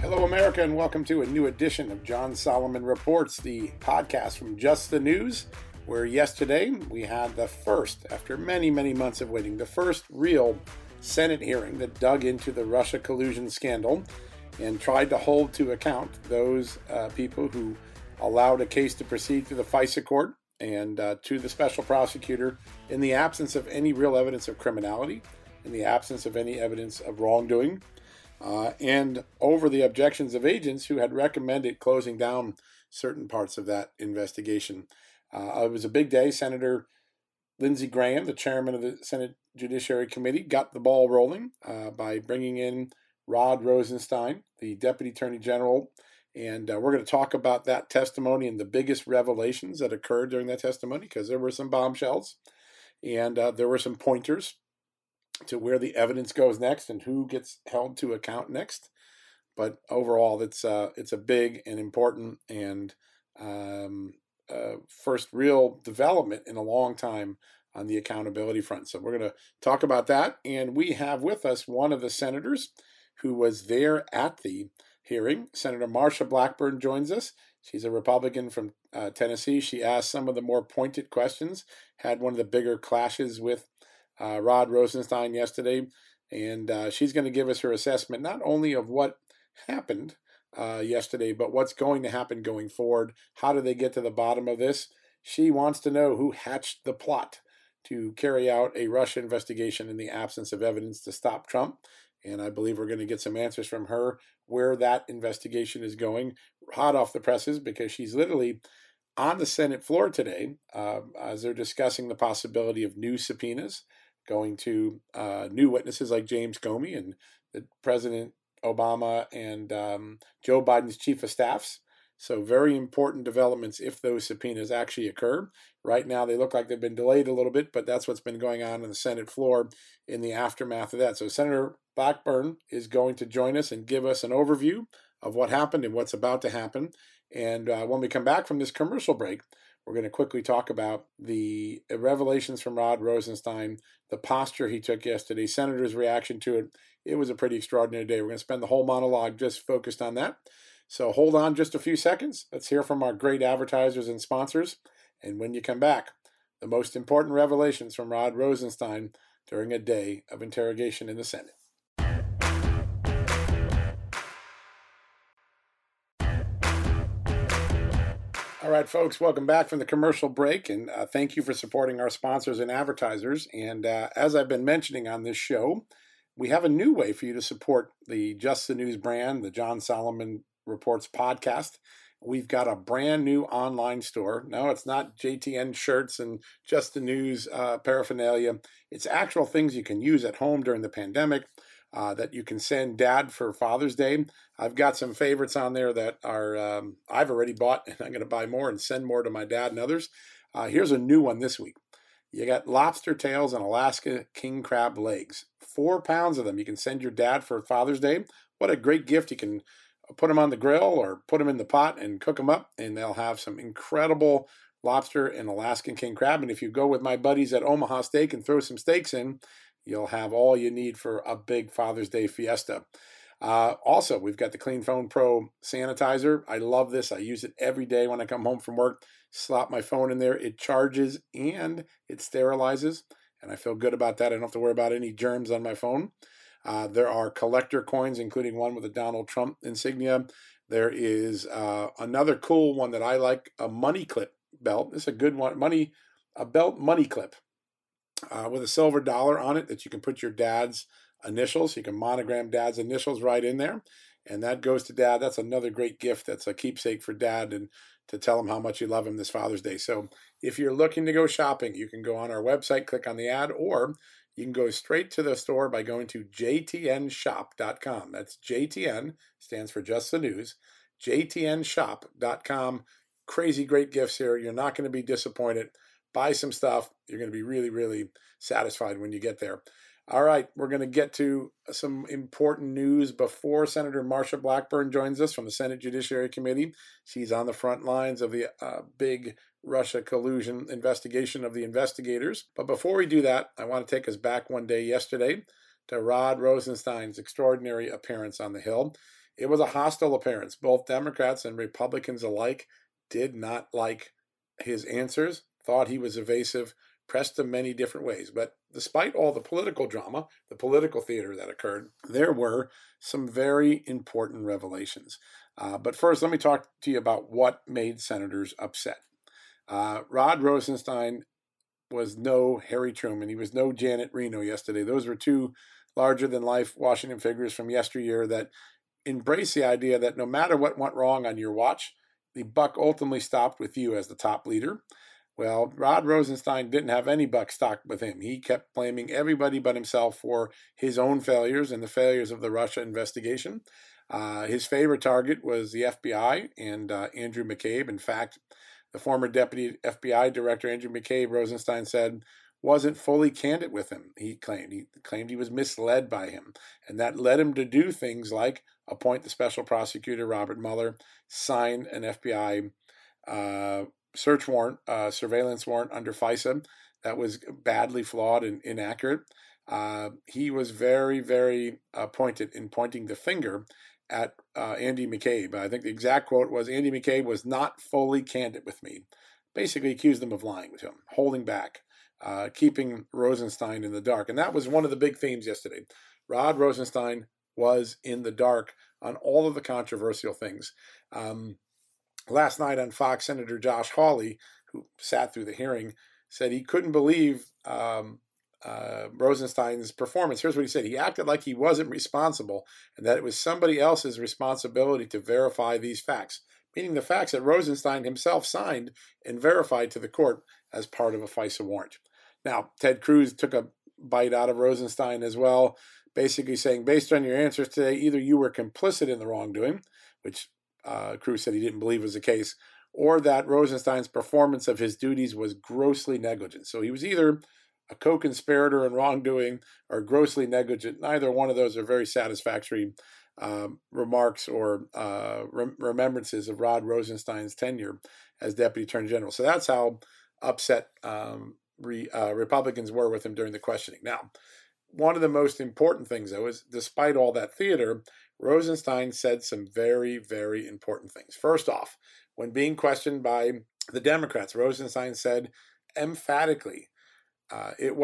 Hello, America, and welcome to a new edition of John Solomon Reports, the podcast from Just the News, where yesterday we had the first, after many, many months of waiting, the first real Senate hearing that dug into the Russia collusion scandal and tried to hold to account those people who allowed a case to proceed to the FISA court and to the special prosecutor in the absence of any real evidence of criminality, in the absence of any evidence of wrongdoing. And over the objections of agents who had recommended closing down certain parts of that investigation. It was a big day. Senator Lindsey Graham, the chairman of the Senate Judiciary Committee, got the ball rolling by bringing in Rod Rosenstein, the Deputy Attorney General. And we're going to talk about that testimony and the biggest revelations that occurred during that testimony, because there were some bombshells and there were some pointers to where the evidence goes next and who gets held to account next. But overall, it's a big and important and first real development in a long time on the accountability front. So we're going to talk about that. And we have with us one of the senators who was there at the hearing. Senator Marsha Blackburn joins us. She's a Republican from Tennessee. She asked some of the more pointed questions, had one of the bigger clashes with Rod Rosenstein yesterday, and she's going to give us her assessment not only of what happened yesterday, but what's going to happen going forward. How do they get to the bottom of this? She wants to know who hatched the plot to carry out a Russia investigation in the absence of evidence to stop Trump, and I believe we're going to get some answers from her where that investigation is going, hot off the presses, because she's literally on the Senate floor today as they're discussing the possibility of new subpoenas going to new witnesses like James Comey and the President Obama and Joe Biden's chief of staffs. So very important developments if those subpoenas actually occur. Right now, they look like they've been delayed a little bit, but that's what's been going on the Senate floor in the aftermath of that. So Senator Blackburn is going to join us and give us an overview of what happened and what's about to happen. And when we come back from this commercial break, we're going to quickly talk about the revelations from Rod Rosenstein, the posture he took yesterday, Senator's reaction to it. It was a pretty extraordinary day. We're going to spend the whole monologue just focused on that. So hold on just a few seconds. Let's hear from our great advertisers and sponsors. And when you come back, the most important revelations from Rod Rosenstein during a day of interrogation in the Senate. All right, folks, welcome back from the commercial break, and thank you for supporting our sponsors and advertisers. And as I've been mentioning on this show, we have a new way for you to support the Just the News brand, the John Solomon Reports podcast. We've got a brand new online store. No, it's not JTN shirts and Just the News paraphernalia. It's actual things you can use at home during the pandemic that you can send Dad for Father's Day. I've got some favorites on there that are I've already bought, and I'm going to buy more and send more to my dad and others. Here's a new one this week. You got lobster tails and Alaska king crab legs. 4 pounds of them you can send your dad for Father's Day. What a great gift. You can put them on the grill or put them in the pot and cook them up, and they'll have some incredible lobster and Alaskan king crab. And if you go with my buddies at Omaha Steak and throw some steaks in, you'll have all you need for a big Father's Day fiesta. Also, we've got the Clean Phone Pro sanitizer. I love this. I use it every day when I come home from work. Slap my phone in there. It charges and it sterilizes. And I feel good about that. I don't have to worry about any germs on my phone. There are collector coins, including one with a Donald Trump insignia. There is another cool one that I like, a money clip belt. It's a good one. A belt money clip with a silver dollar on it that you can put your dad's initials. You can monogram dad's initials right in there. And that goes to dad. That's another great gift. That's a keepsake for dad and to tell him how much you love him this Father's Day. So if you're looking to go shopping, you can go on our website, click on the ad, or you can go straight to the store by going to jtnshop.com. That's JTN, stands for Just the News, jtnshop.com. Crazy great gifts here. You're not going to be disappointed. Buy some stuff. You're going to be really, really satisfied when you get there. All right, we're going to get to some important news before Senator Marsha Blackburn joins us from the Senate Judiciary Committee. She's on the front lines of the big Russia collusion investigation of the investigators. But before we do that, I want to take us back one day yesterday to Rod Rosenstein's extraordinary appearance on the Hill. It was a hostile appearance. Both Democrats and Republicans alike did not like his answers, thought he was evasive, pressed him many different ways. But despite all the political drama, the political theater that occurred, there were some very important revelations. But first, let me talk to you about what made senators upset. Rod Rosenstein was no Harry Truman. He was no Janet Reno yesterday. Those were two larger-than-life Washington figures from yesteryear that embraced the idea that no matter what went wrong on your watch, the buck ultimately stopped with you as the top leader. Well, Rod Rosenstein didn't have any buck stopped with him. He kept blaming everybody but himself for his own failures and the failures of the Russia investigation. His favorite target was the FBI and Andrew McCabe. In fact, the former deputy FBI director, Andrew McCabe, Rosenstein said, wasn't fully candid with him, he claimed. He claimed he was misled by him. And that led him to do things like appoint the special prosecutor, Robert Mueller, sign an FBI search warrant, surveillance warrant under FISA that was badly flawed and inaccurate. He was very, very pointed in pointing the finger at Andy McCabe. I think the exact quote was, Andy McCabe was not fully candid with me. Basically accused him of lying with him, holding back, keeping Rosenstein in the dark. And that was one of the big themes yesterday. Rod Rosenstein was in the dark on all of the controversial things. Last night on Fox, Senator Josh Hawley, who sat through the hearing, said he couldn't believe Rosenstein's performance. Here's what he said. He acted like he wasn't responsible and that it was somebody else's responsibility to verify these facts, meaning the facts that Rosenstein himself signed and verified to the court as part of a FISA warrant. Now, Ted Cruz took a bite out of Rosenstein as well, basically saying, based on your answers today, either you were complicit in the wrongdoing, which Cruz said he didn't believe was the case, or that Rosenstein's performance of his duties was grossly negligent. So he was either a co-conspirator in wrongdoing or grossly negligent. Neither one of those are very satisfactory remarks or remembrances of Rod Rosenstein's tenure as Deputy Attorney General. So that's how upset Republicans were with him during the questioning. Now, one of the most important things, though, is despite all that theater, Rosenstein said some very, very important things. First off, when being questioned by the Democrats, Rosenstein said emphatically, there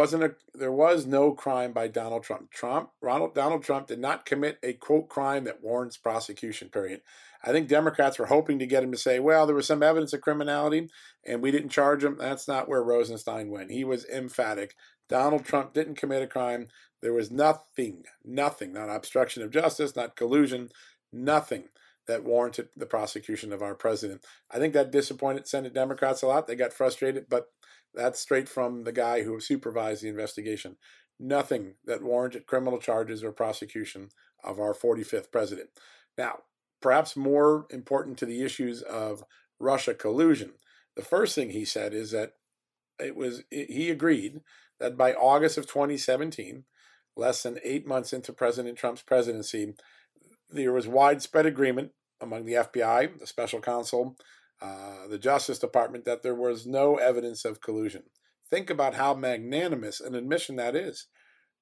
was no crime by Donald Trump. Donald Trump did not commit a, quote, crime that warrants prosecution, period. I think Democrats were hoping to get him to say, well, there was some evidence of criminality and we didn't charge him. That's not where Rosenstein went. He was emphatic. Donald Trump didn't commit a crime. There was nothing, not obstruction of justice, not collusion, nothing that warranted the prosecution of our president. I think that disappointed Senate Democrats a lot. They got frustrated, but that's straight from the guy who supervised the investigation. Nothing that warranted criminal charges or prosecution of our 45th president. Now, perhaps more important to the issues of Russia collusion, the first thing he said is that he agreed that by August of 2017, less than 8 months into President Trump's presidency, there was widespread agreement among the FBI, the special counsel, the Justice Department, that there was no evidence of collusion. Think about how magnanimous an admission that is.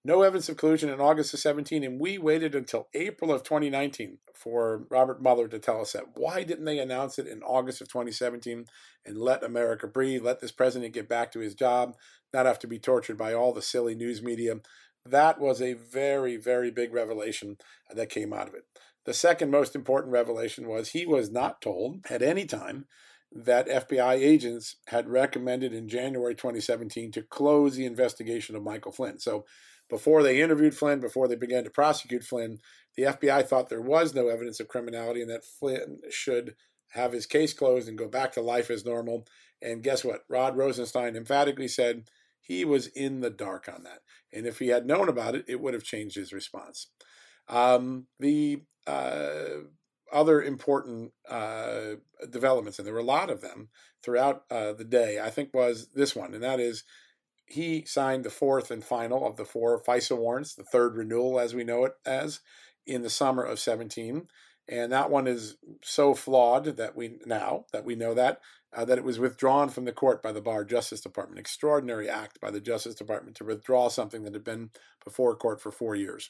No evidence of collusion in August of 2017, and we waited until April of 2019 for Robert Mueller to tell us that. Why didn't they announce it in August of 2017 and let America breathe, let this president get back to his job, not have to be tortured by all the silly news media? That was a very, very big revelation that came out of it. The second most important revelation was he was not told at any time that FBI agents had recommended in January 2017 to close the investigation of Michael Flynn. So before they interviewed Flynn, before they began to prosecute Flynn, the FBI thought there was no evidence of criminality and that Flynn should have his case closed and go back to life as normal. And guess what? Rod Rosenstein emphatically said he was in the dark on that. And if he had known about it, it would have changed his response. Other important developments, and there were a lot of them throughout the day, I think was this one, and that is he signed the fourth and final of the four FISA warrants, the third renewal as we know it as, in the summer of 2017. And that one is so flawed that we know that it was withdrawn from the court by the Bar Justice Department. Extraordinary act by the Justice Department to withdraw something that had been before court for 4 years,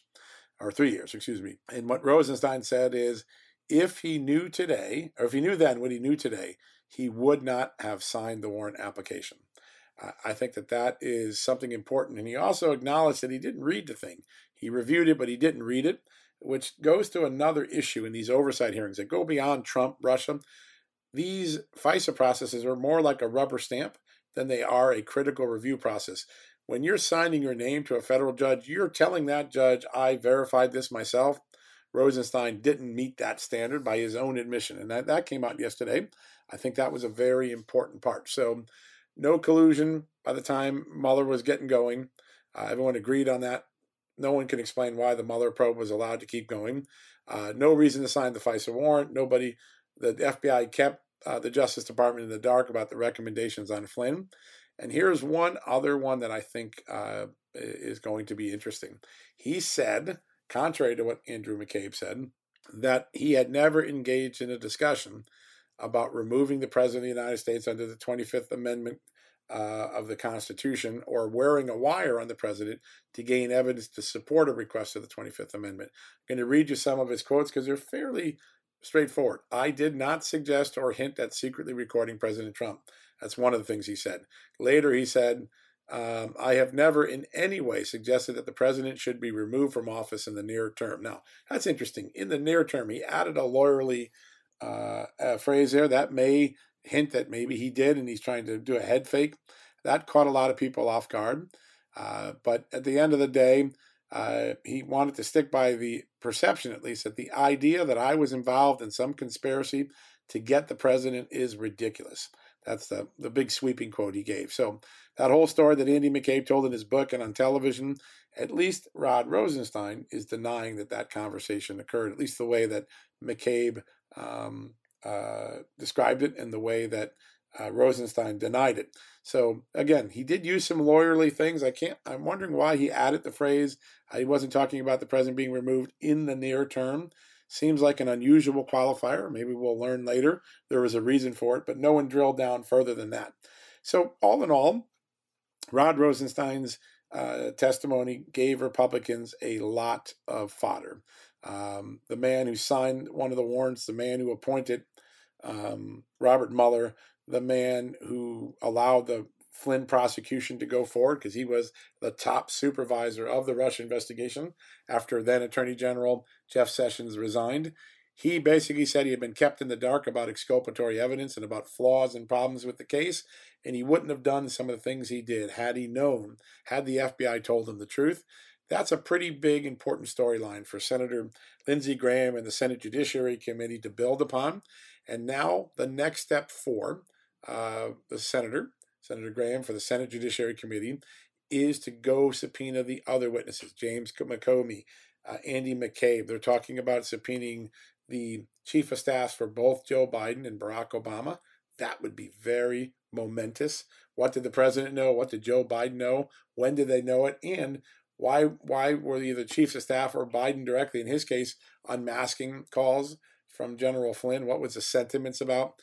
or 3 years, excuse me. And what Rosenstein said is, if he knew then what he knew today, he would not have signed the warrant application. I think that is something important. And he also acknowledged that he didn't read the thing. He reviewed it, but he didn't read it, which goes to another issue in these oversight hearings that go beyond Trump, Russia. These FISA processes are more like a rubber stamp than they are a critical review process. When you're signing your name to a federal judge, you're telling that judge, I verified this myself. Rosenstein didn't meet that standard by his own admission. And that came out yesterday. I think that was a very important part. So no collusion by the time Mueller was getting going. Everyone agreed on that. No one can explain why the Mueller probe was allowed to keep going. No reason to sign the FISA warrant. The FBI kept the Justice Department in the dark about the recommendations on Flynn. And here's one other one that I think is going to be interesting. He said, contrary to what Andrew McCabe said, that he had never engaged in a discussion about removing the President of the United States under the 25th Amendment of the Constitution or wearing a wire on the President to gain evidence to support a request of the 25th Amendment. I'm going to read you some of his quotes because they're fairly straightforward. I did not suggest or hint at secretly recording President Trump. That's one of the things he said. Later he said, I have never in any way suggested that the president should be removed from office in the near term. Now, that's interesting. In the near term, he added a lawyerly phrase there that may hint that maybe he did, and he's trying to do a head fake. That caught a lot of people off guard. But at the end of the day, he wanted to stick by the perception, at least, that the idea that I was involved in some conspiracy to get the president is ridiculous. That's the big sweeping quote he gave. So that whole story that Andy McCabe told in his book and on television, at least Rod Rosenstein is denying that conversation occurred, at least the way that McCabe described it and the way that Rosenstein denied it. So again, he did use some lawyerly things. I'm wondering why he added the phrase, he wasn't talking about the president being removed in the near term. Seems like an unusual qualifier. Maybe we'll learn later. There was a reason for it, but no one drilled down further than that. So all in all, Rod Rosenstein's testimony gave Republicans a lot of fodder. The man who signed one of the warrants, the man who appointed Robert Mueller, the man who allowed the Flynn prosecution to go forward because he was the top supervisor of the Russia investigation after then Attorney General Jeff Sessions resigned. He basically said he had been kept in the dark about exculpatory evidence and about flaws and problems with the case, and he wouldn't have done some of the things he did had he known, had the FBI told him the truth. That's a pretty big, important storyline for Senator Lindsey Graham and the Senate Judiciary Committee to build upon. And now the next step for the Senator Graham for the Senate Judiciary Committee is to go subpoena the other witnesses, James Comey, Andy McCabe. They're talking about subpoenaing the chief of staff for both Joe Biden and Barack Obama. That would be very momentous. What did the president know? What did Joe Biden know? When did they know it? And why were either chiefs of staff or Biden directly, in his case, unmasking calls from General Flynn? What was the sentiments about?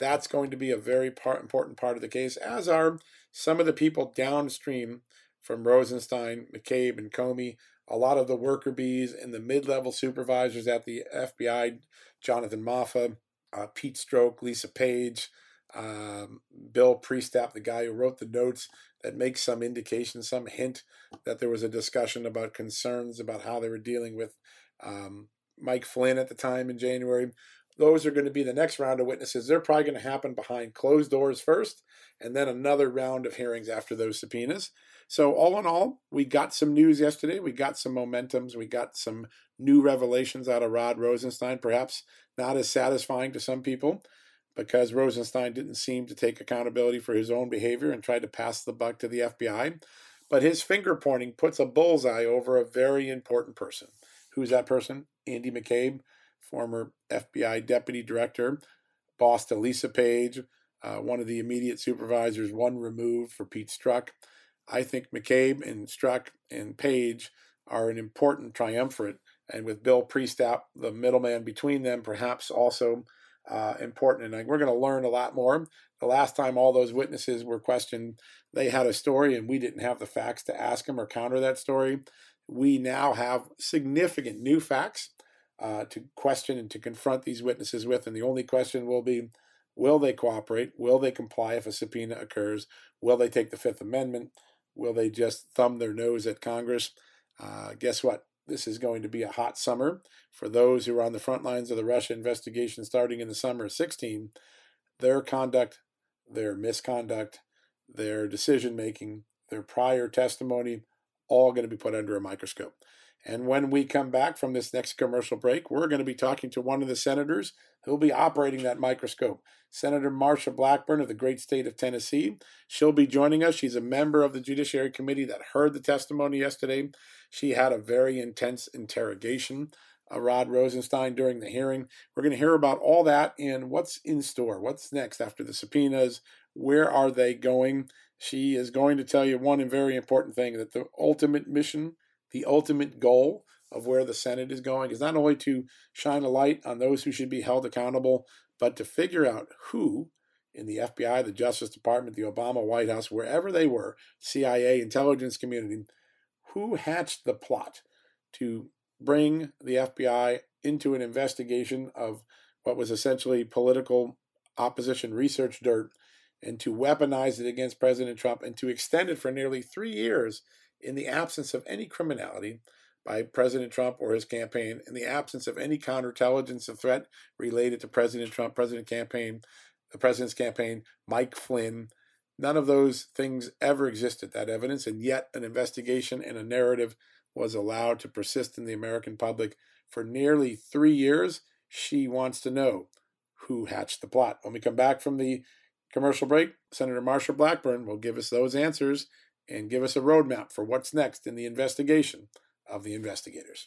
That's going to be a very important part of the case, as are some of the people downstream from Rosenstein, McCabe, and Comey, a lot of the worker bees and the mid-level supervisors at the FBI, Jonathan Maffa, Pete Strzok, Lisa Page, Bill Priestap, the guy who wrote the notes that makes some indication, some hint that there was a discussion about concerns about how they were dealing with Mike Flynn at the time in January. Those are going to be the next round of witnesses. They're probably going to happen behind closed doors first, and then another round of hearings after those subpoenas. So all in all, we got some news yesterday. We got some momentums. We got some new revelations out of Rod Rosenstein, perhaps not as satisfying to some people, because Rosenstein didn't seem to take accountability for his own behavior and tried to pass the buck to the FBI. But his finger pointing puts a bullseye over a very important person. Who's that person? Andy McCabe, former FBI deputy director, boss to Lisa Page, one of the immediate supervisors, one removed for Pete Strzok. I think McCabe and Strzok and Page are an important triumvirate, and with Bill Priestap, the middleman between them, perhaps also important. And we're going to learn a lot more. The last time all those witnesses were questioned, they had a story and we didn't have the facts to ask them or counter that story. We now have significant new facts to question and to confront these witnesses with. And the only question will be, will they cooperate? Will they comply if a subpoena occurs? Will they take the Fifth Amendment? Will they just thumb their nose at Congress? Guess what? This is going to be a hot summer. For those who are on the front lines of the Russia investigation starting in the summer of 2016, their conduct, their misconduct, their decision-making, their prior testimony, all going to be put under a microscope. And when we come back from this next commercial break, we're going to be talking to one of the senators who'll be operating that microscope, Senator Marsha Blackburn of the great state of Tennessee. She'll be joining us. She's a member of the Judiciary Committee that heard the testimony yesterday. She had a very intense interrogation of Rod Rosenstein during the hearing. We're going to hear about all that and what's in store, what's next after the subpoenas, where are they going. She is going to tell you one very important thing, that the ultimate mission, the ultimate goal of where the Senate is going is not only to shine a light on those who should be held accountable, but to figure out who in the FBI, the Justice Department, the Obama White House, wherever they were, CIA, intelligence community, who hatched the plot to bring the FBI into an investigation of what was essentially political opposition research dirt and to weaponize it against President Trump and to extend it for nearly 3 years in the absence of any criminality by President Trump or his campaign, in the absence of any counterintelligence and threat related to President Trump, the president's campaign, Mike Flynn. None of those things ever existed, that evidence, and yet an investigation and a narrative was allowed to persist in the American public for nearly 3 years. She wants to know who hatched the plot. When we come back from the commercial break, Senator Marsha Blackburn will give us those answers and give us a roadmap for what's next in the investigation of the investigators.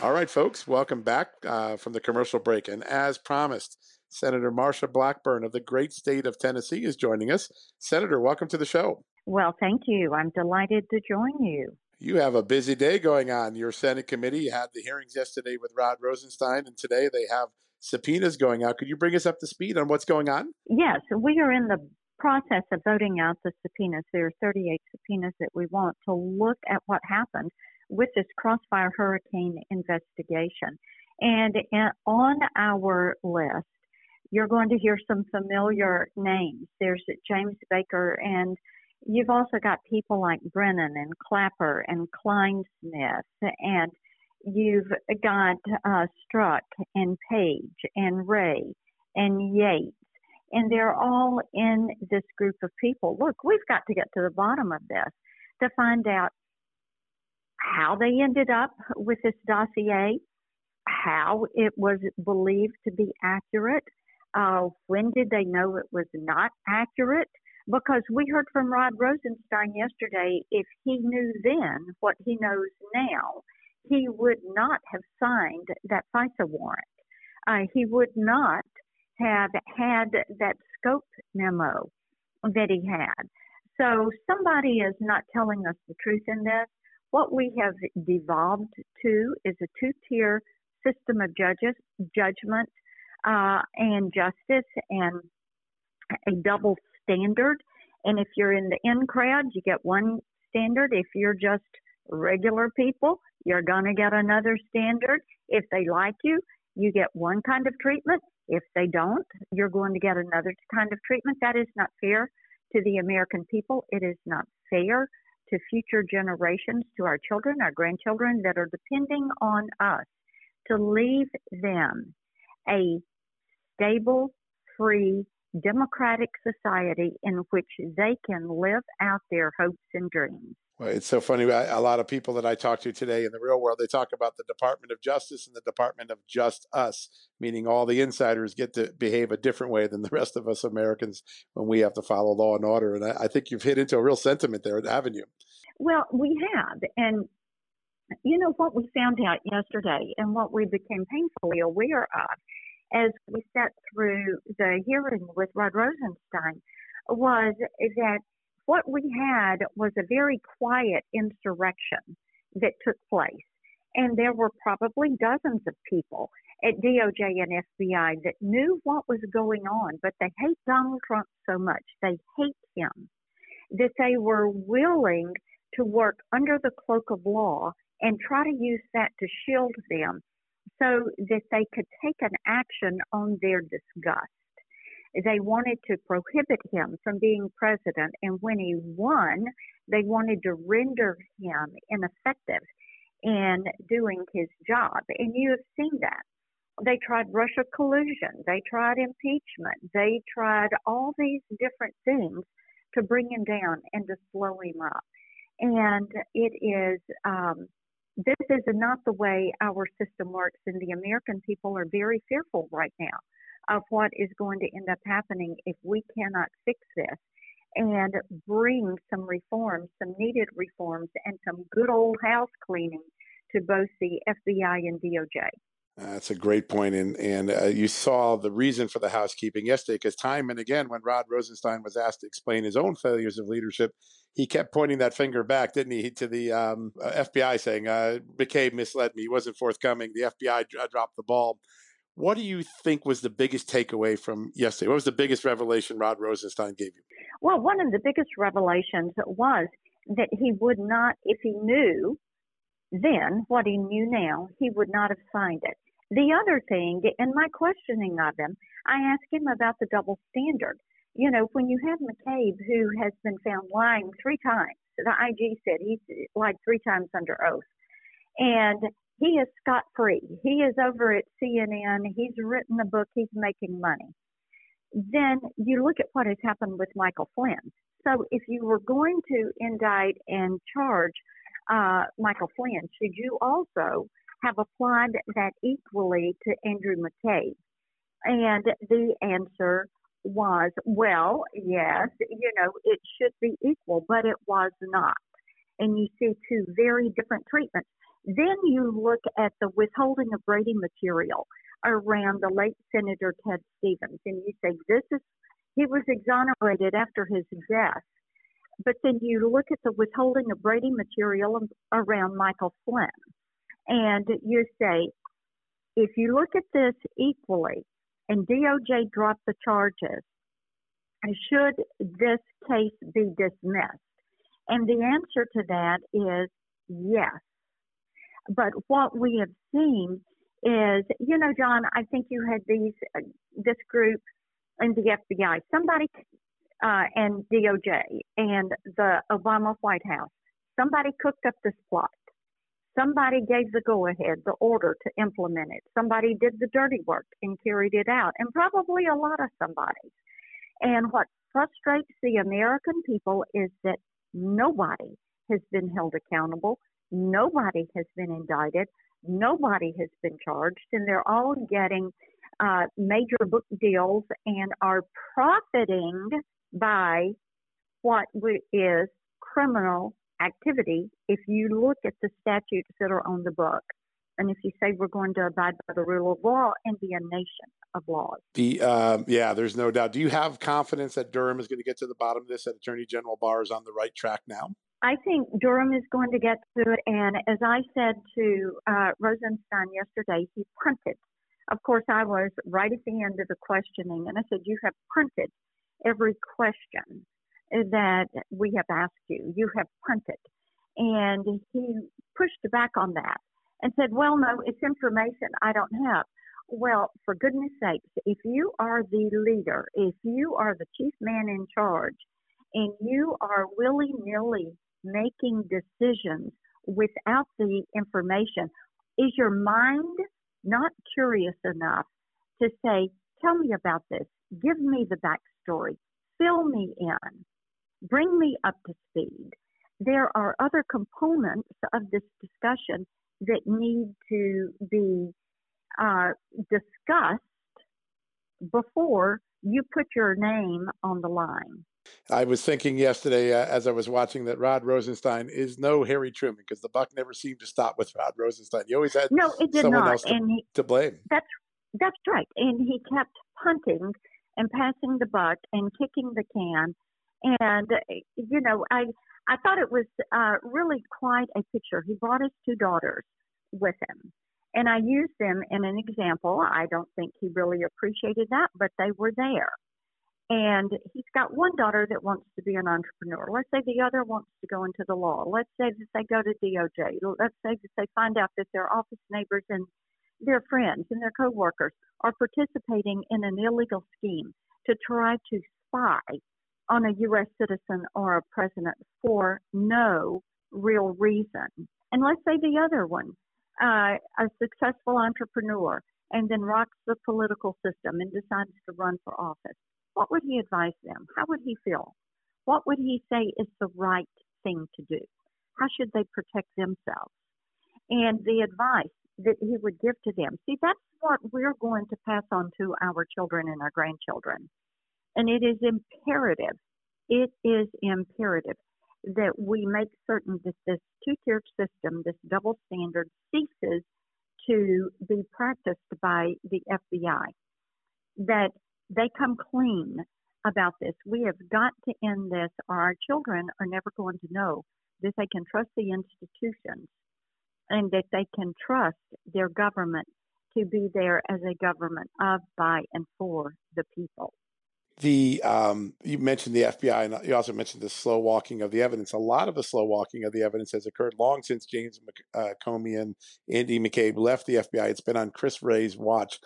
All right, folks, welcome back from the commercial break. And as promised, Senator Marsha Blackburn of the great state of Tennessee is joining us. Senator, welcome to the show. Well, thank you. I'm delighted to join you. You have a busy day going on. Your Senate committee had the hearings yesterday with Rod Rosenstein, and today they have subpoenas going out. Could you bring us up to speed on what's going on? Yes, we are in the process of voting out the subpoenas. There are 38 subpoenas that we want to look at what happened with this Crossfire Hurricane investigation. And on our list, you're going to hear some familiar names. There's James Baker, and you've also got people like Brennan and Clapper and Clinesmith, and you've got Strzok and Page and Ray and Yates, and they're all in this group of people. Look, we've got to get to the bottom of this to find out how they ended up with this dossier, how it was believed to be accurate, when did they know it was not accurate? Because we heard from Rod Rosenstein yesterday, if he knew then what he knows now, he would not have signed that FISA warrant. He would not have had that scope memo that he had. So somebody is not telling us the truth in this. What we have devolved to is a two-tier system of judges, judgment and justice, and a double standard. And if you're in the in crowd, you get one standard. If you're just regular people, you're going to get another standard. If they like you, you get one kind of treatment. If they don't, you're going to get another kind of treatment. That is not fair to the American people. It is not fair to future generations, to our children, our grandchildren that are depending on us to leave them a stable, free, democratic society in which they can live out their hopes and dreams. Well, it's so funny. A lot of people that I talk to today in the real world, they talk about the Department of Justice and the Department of Just Us, meaning all the insiders get to behave a different way than the rest of us Americans when we have to follow law and order. And I think you've hit into a real sentiment there, haven't you? Well, we have. And you know what we found out yesterday and what we became painfully aware of as we sat through the hearing with Rod Rosenstein was that what we had was a very quiet insurrection that took place. And there were probably dozens of people at DOJ and FBI that knew what was going on, but they hate Donald Trump so much, they hate him, that they were willing to work under the cloak of law and try to use that to shield them so that they could take an action on their disgust. They wanted to prohibit him from being president, and when he won, they wanted to render him ineffective in doing his job. And you have seen that. They tried Russia collusion. They tried impeachment. They tried all these different things to bring him down and to slow him up. And it is... this is not the way our system works, and the American people are very fearful right now of what is going to end up happening if we cannot fix this and bring some reforms, some needed reforms, and some good old house cleaning to both the FBI and DOJ. That's a great point. And you saw the reason for the housekeeping yesterday, because time and again, when Rod Rosenstein was asked to explain his own failures of leadership, he kept pointing that finger back, didn't he, to the FBI, saying, McCabe misled me. He wasn't forthcoming. The FBI dropped the ball. What do you think was the biggest takeaway from yesterday? What was the biggest revelation Rod Rosenstein gave you? Well, one of the biggest revelations was that he would not, if he knew then what he knew now, he would not have signed it. The other thing, in my questioning of him, I asked him about the double standard. You know, when you have McCabe, who has been found lying three times, the IG said he lied three times under oath, and he is scot-free. He is over at CNN. He's written a book. He's making money. Then you look at what has happened with Michael Flynn. So if you were going to indict and charge Michael Flynn, should you also have applied that equally to Andrew McCabe? And the answer was, well, yes, you know, it should be equal, but it was not. And you see two very different treatments. Then you look at the withholding of Brady material around the late Senator Ted Stevens, and you say he was exonerated after his death. But then you look at the withholding of Brady material around Michael Flynn, and you say, if you look at this equally, and DOJ dropped the charges, should this case be dismissed? And the answer to that is yes. But what we have seen is, you know, John, I think you had this group in the FBI. Somebody and DOJ and the Obama White House, somebody cooked up this plot. Somebody gave the go-ahead, the order to implement it. Somebody did the dirty work and carried it out, and probably a lot of somebodies. And what frustrates the American people is that nobody has been held accountable. Nobody has been indicted. Nobody has been charged, and they're all getting major book deals and are profiting by what is criminal activity if you look at the statutes that are on the book. And if you say we're going to abide by the rule of law and be a nation of laws. Yeah, there's no doubt. Do you have confidence that Durham is going to get to the bottom of this, that Attorney General Barr is on the right track now? I think Durham is going to get to it. And as I said to Rosenstein yesterday, he punted. Of course, I was right at the end of the questioning. And I said, you have punted every question that we have asked you. You have punted. And he pushed back on that and said, well, no, it's information I don't have. Well, for goodness sakes, if you are the leader, if you are the chief man in charge, and you are willy-nilly making decisions without the information, is your mind not curious enough to say, tell me about this, give me the backstory, fill me in, bring me up to speed? There are other components of this discussion that need to be discussed before you put your name on the line. I was thinking yesterday as I was watching that Rod Rosenstein is no Harry Truman, because the buck never seemed to stop with Rod Rosenstein. You always had someone else to blame. That's right. And he kept punting and passing the buck and kicking the can. And, you know, I thought it was really quite a picture. He brought his two daughters with him, and I used them in an example. I don't think he really appreciated that, but they were there. And he's got one daughter that wants to be an entrepreneur. Let's say the other wants to go into the law. Let's say that they go to DOJ. Let's say that they find out that their office neighbors and their friends and their coworkers are participating in an illegal scheme to try to spy on a U.S. citizen or a president for no real reason. And let's say the other one, a successful entrepreneur, and then rocks the political system and decides to run for office. What would he advise them? How would he feel? What would he say is the right thing to do? How should they protect themselves? And the advice that he would give to them. See, that's what we're going to pass on to our children and our grandchildren. And it is imperative. It is imperative that we make certain that this two-tiered system, this double standard, ceases to be practiced by the FBI, that they come clean about this. We have got to end this, or our children are never going to know that they can trust the institutions and that they can trust their government to be there as a government of, by, and for the people. You mentioned the FBI, and you also mentioned the slow walking of the evidence. A lot of the slow walking of the evidence has occurred long since James Comey and Andy McCabe left the FBI. It's been on Chris Wray's watch.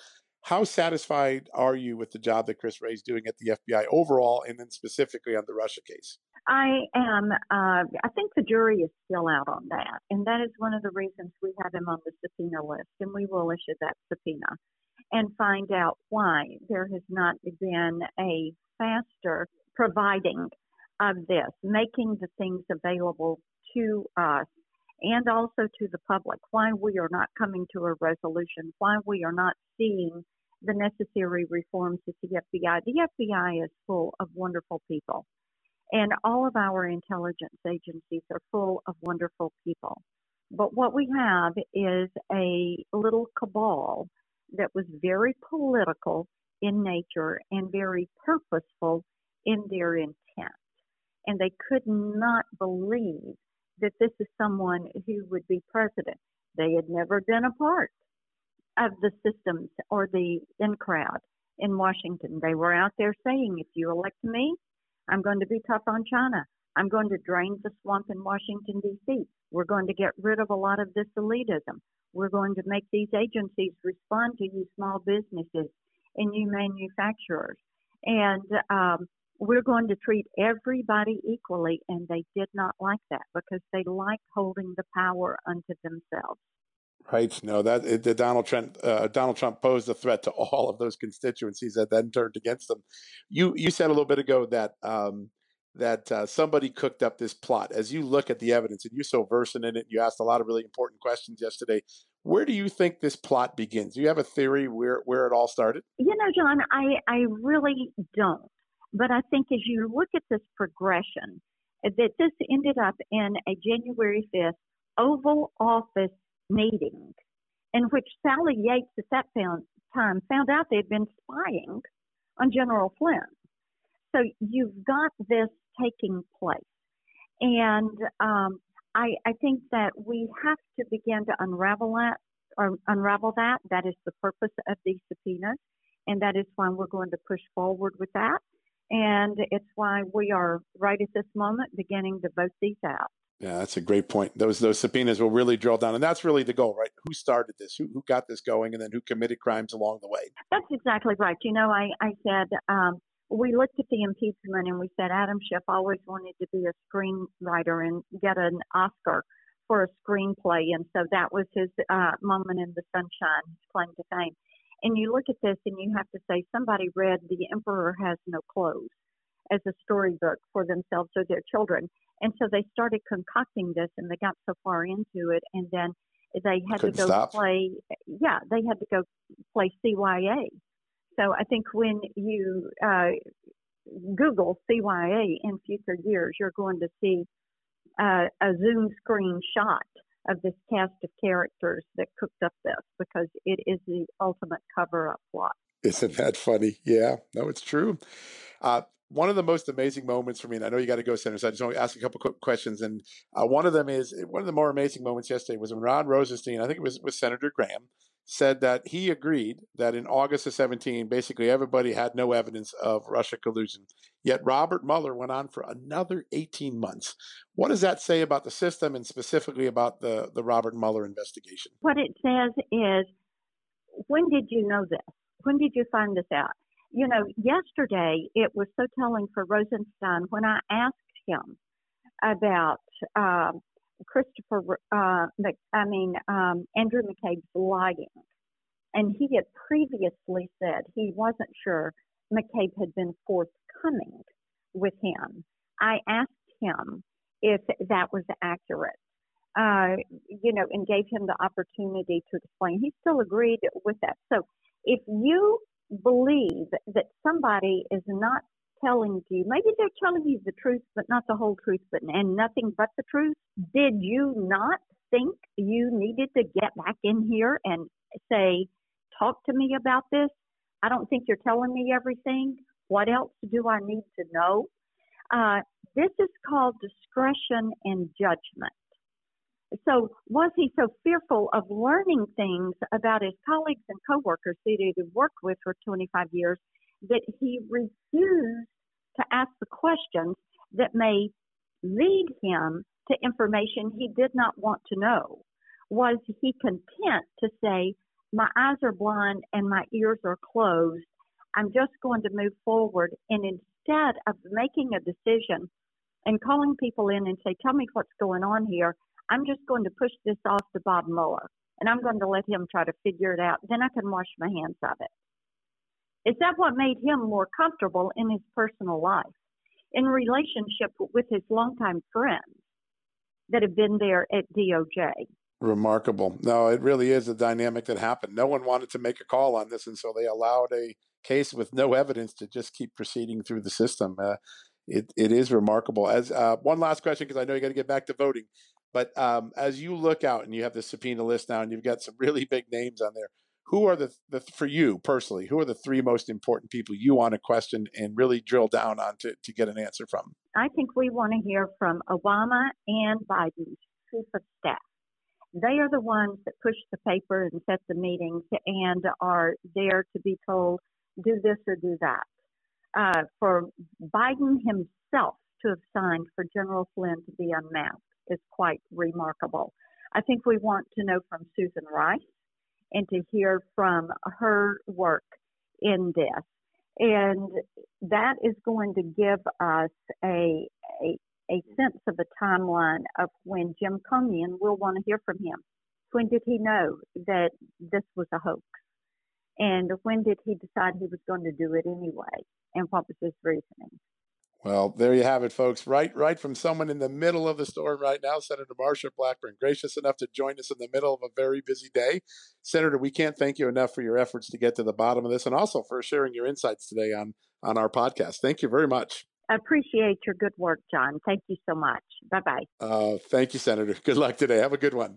How satisfied are you with the job that Chris Wray's doing at the FBI overall, and then specifically on the Russia case? I am. I think the jury is still out on that, and that is one of the reasons we have him on the subpoena list, and we will issue that subpoena and find out why there has not been a faster providing of this, making the things available to us and also to the public, why we are not coming to a resolution, why we are not seeing the necessary reforms at the FBI. The FBI is full of wonderful people, and all of our intelligence agencies are full of wonderful people. But what we have is a little cabal that was very political in nature and very purposeful in their intent. And they could not believe that this is someone who would be president. They had never been a part of the systems or the in crowd in Washington. They were out there saying, if you elect me, I'm going to be tough on China. I'm going to drain the swamp in Washington, D.C. We're going to get rid of a lot of this elitism. We're going to make these agencies respond to you small businesses and you manufacturers. And we're going to treat everybody equally. And they did not like that, because they like holding the power unto themselves. Right. No, Donald Trump posed a threat to all of those constituencies that then turned against them. You said a little bit ago that that somebody cooked up this plot. As you look at the evidence, and you're so versed in it, you asked a lot of really important questions yesterday. Where do you think this plot begins? Do you have a theory where it all started? You know, John, I really don't. But I think as you look at this progression, that this ended up in a January 5th Oval Office meeting in which Sally Yates at that time found out they'd been spying on General Flynn. So you've got this taking place. And I think that we have to begin to unravel that. That is the purpose of these subpoenas. And that is why we're going to push forward with that. And it's why we are right at this moment beginning to vote these out. Yeah, that's a great point. Those subpoenas will really drill down. And that's really the goal, right? Who started this? Who got this going? And then who committed crimes along the way? That's exactly right. You know, I said, we looked at the impeachment and we said Adam Schiff always wanted to be a screenwriter and get an Oscar for a screenplay. And so that was his moment in the sunshine, his claim to fame. And you look at this and you have to say somebody read The Emperor Has No Clothes as a storybook for themselves or their children. And so they started concocting this and they got so far into it. And then they had to go play CYA. So I think when you Google CYA in future years, you're going to see a Zoom screen shot of this cast of characters that cooked up this, because it is the ultimate cover-up plot. Isn't that funny? Yeah, no, it's true. One of the most amazing moments for me, and I know you got to go, Senator, so I just want to ask a couple quick questions. And one of the more amazing moments yesterday was when Rod Rosenstein, I think it was with Senator Graham, said that he agreed that in August of 2017, basically everybody had no evidence of Russia collusion. Yet Robert Mueller went on for another 18 months. What does that say about the system and specifically about the Robert Mueller investigation? What it says is, when did you know this? When did you find this out? You know, yesterday it was so telling for Rosenstein when I asked him about Andrew McCabe's lying. And he had previously said he wasn't sure McCabe had been forthcoming with him. I asked him if that was accurate, and gave him the opportunity to explain. He still agreed with that. So if you believe that somebody is not telling you, maybe they're telling you the truth, but not the whole truth, and nothing but the truth. Did you not think you needed to get back in here and say, talk to me about this? I don't think you're telling me everything. What else do I need to know? This is called discretion and judgment. So was he so fearful of learning things about his colleagues and coworkers that he had worked with for 25 years that he refused to ask the questions that may lead him to information he did not want to know? Was he content to say, my eyes are blind and my ears are closed, I'm just going to move forward, and instead of making a decision and calling people in and say, tell me what's going on here, I'm just going to push this off to Bob Mueller, and I'm going to let him try to figure it out, then I can wash my hands of it? Is that what made him more comfortable in his personal life, in relationship with his longtime friends that have been there at DOJ? Remarkable. No, it really is a dynamic that happened. No one wanted to make a call on this, and so they allowed a case with no evidence to just keep proceeding through the system. It is remarkable. As one last question, because I know you got to get back to voting, but as you look out and you have the subpoena list now, and you've got some really big names on there, who are for you personally, who are the three most important people you want to question and really drill down on to get an answer from? I think we want to hear from Obama and Biden's chief of staff. They are the ones that push the paper and set the meetings and are there to be told, do this or do that. For Biden himself to have signed for General Flynn to be unmasked is quite remarkable. I think we want to know from Susan Rice, and to hear from her work in this. And that is going to give us a sense of a timeline of when Jim Comey, and we'll want to hear from him. When did he know that this was a hoax? And when did he decide he was going to do it anyway? And what was his reasoning? Well, there you have it, folks. Right from someone in the middle of the storm right now, Senator Marsha Blackburn, gracious enough to join us in the middle of a very busy day. Senator, we can't thank you enough for your efforts to get to the bottom of this and also for sharing your insights today on our podcast. Thank you very much. I appreciate your good work, John. Thank you so much. Bye-bye. Thank you, Senator. Good luck today. Have a good one.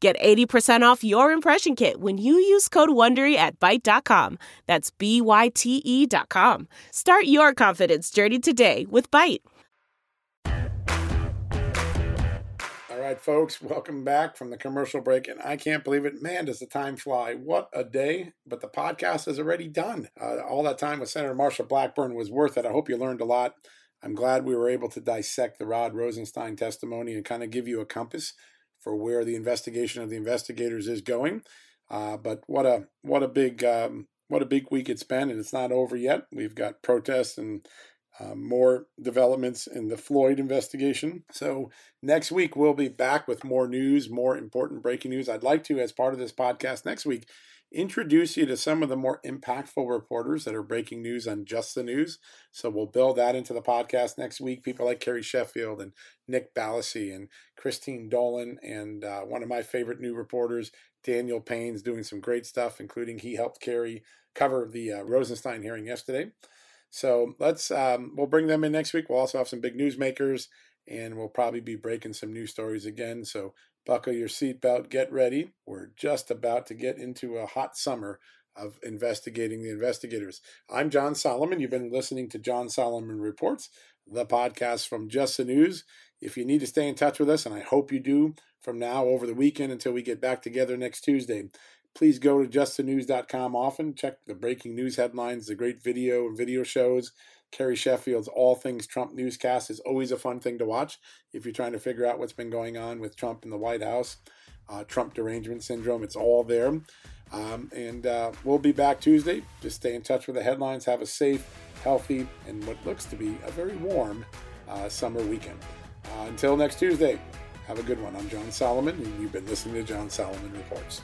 Get 80% off your impression kit when you use code WONDERY at Byte.com. That's BYTE.com. Start your confidence journey today with Byte. All right, folks, welcome back from the commercial break. And I can't believe it. Man, does the time fly. What a day. But the podcast is already done. All that time with Senator Marsha Blackburn was worth it. I hope you learned a lot. I'm glad we were able to dissect the Rod Rosenstein testimony and kind of give you a compass for where the investigation of the investigators is going, but what a big week it's been, and it's not over yet. We've got protests and more developments in the Floyd investigation. So next week we'll be back with more news, more important breaking news. I'd like to, as part of this podcast next week, introduce you to some of the more impactful reporters that are breaking news on Just the News. So we'll build that into the podcast next week. People like Kerry Sheffield and Nick Balassi and Christine Dolan and one of my favorite new reporters, Daniel Payne's doing some great stuff, including he helped Kerry cover the Rosenstein hearing yesterday. So we'll bring them in next week. We'll also have some big newsmakers, and we'll probably be breaking some news stories again. So buckle your seatbelt, get ready. We're just about to get into a hot summer of investigating the investigators. I'm John Solomon. You've been listening to John Solomon Reports, the podcast from Just the News. If you need to stay in touch with us, and I hope you do from now over the weekend until we get back together next Tuesday, please go to justthenews.com often. Check the breaking news headlines, the great video and video shows. Kerry Sheffield's All Things Trump newscast is always a fun thing to watch if you're trying to figure out what's been going on with Trump in the White House, Trump derangement syndrome. It's all there. And we'll be back Tuesday. Just stay in touch with the headlines. Have a safe, healthy, and what looks to be a very warm summer weekend. Until next Tuesday, have a good one. I'm John Solomon, and you've been listening to John Solomon Reports.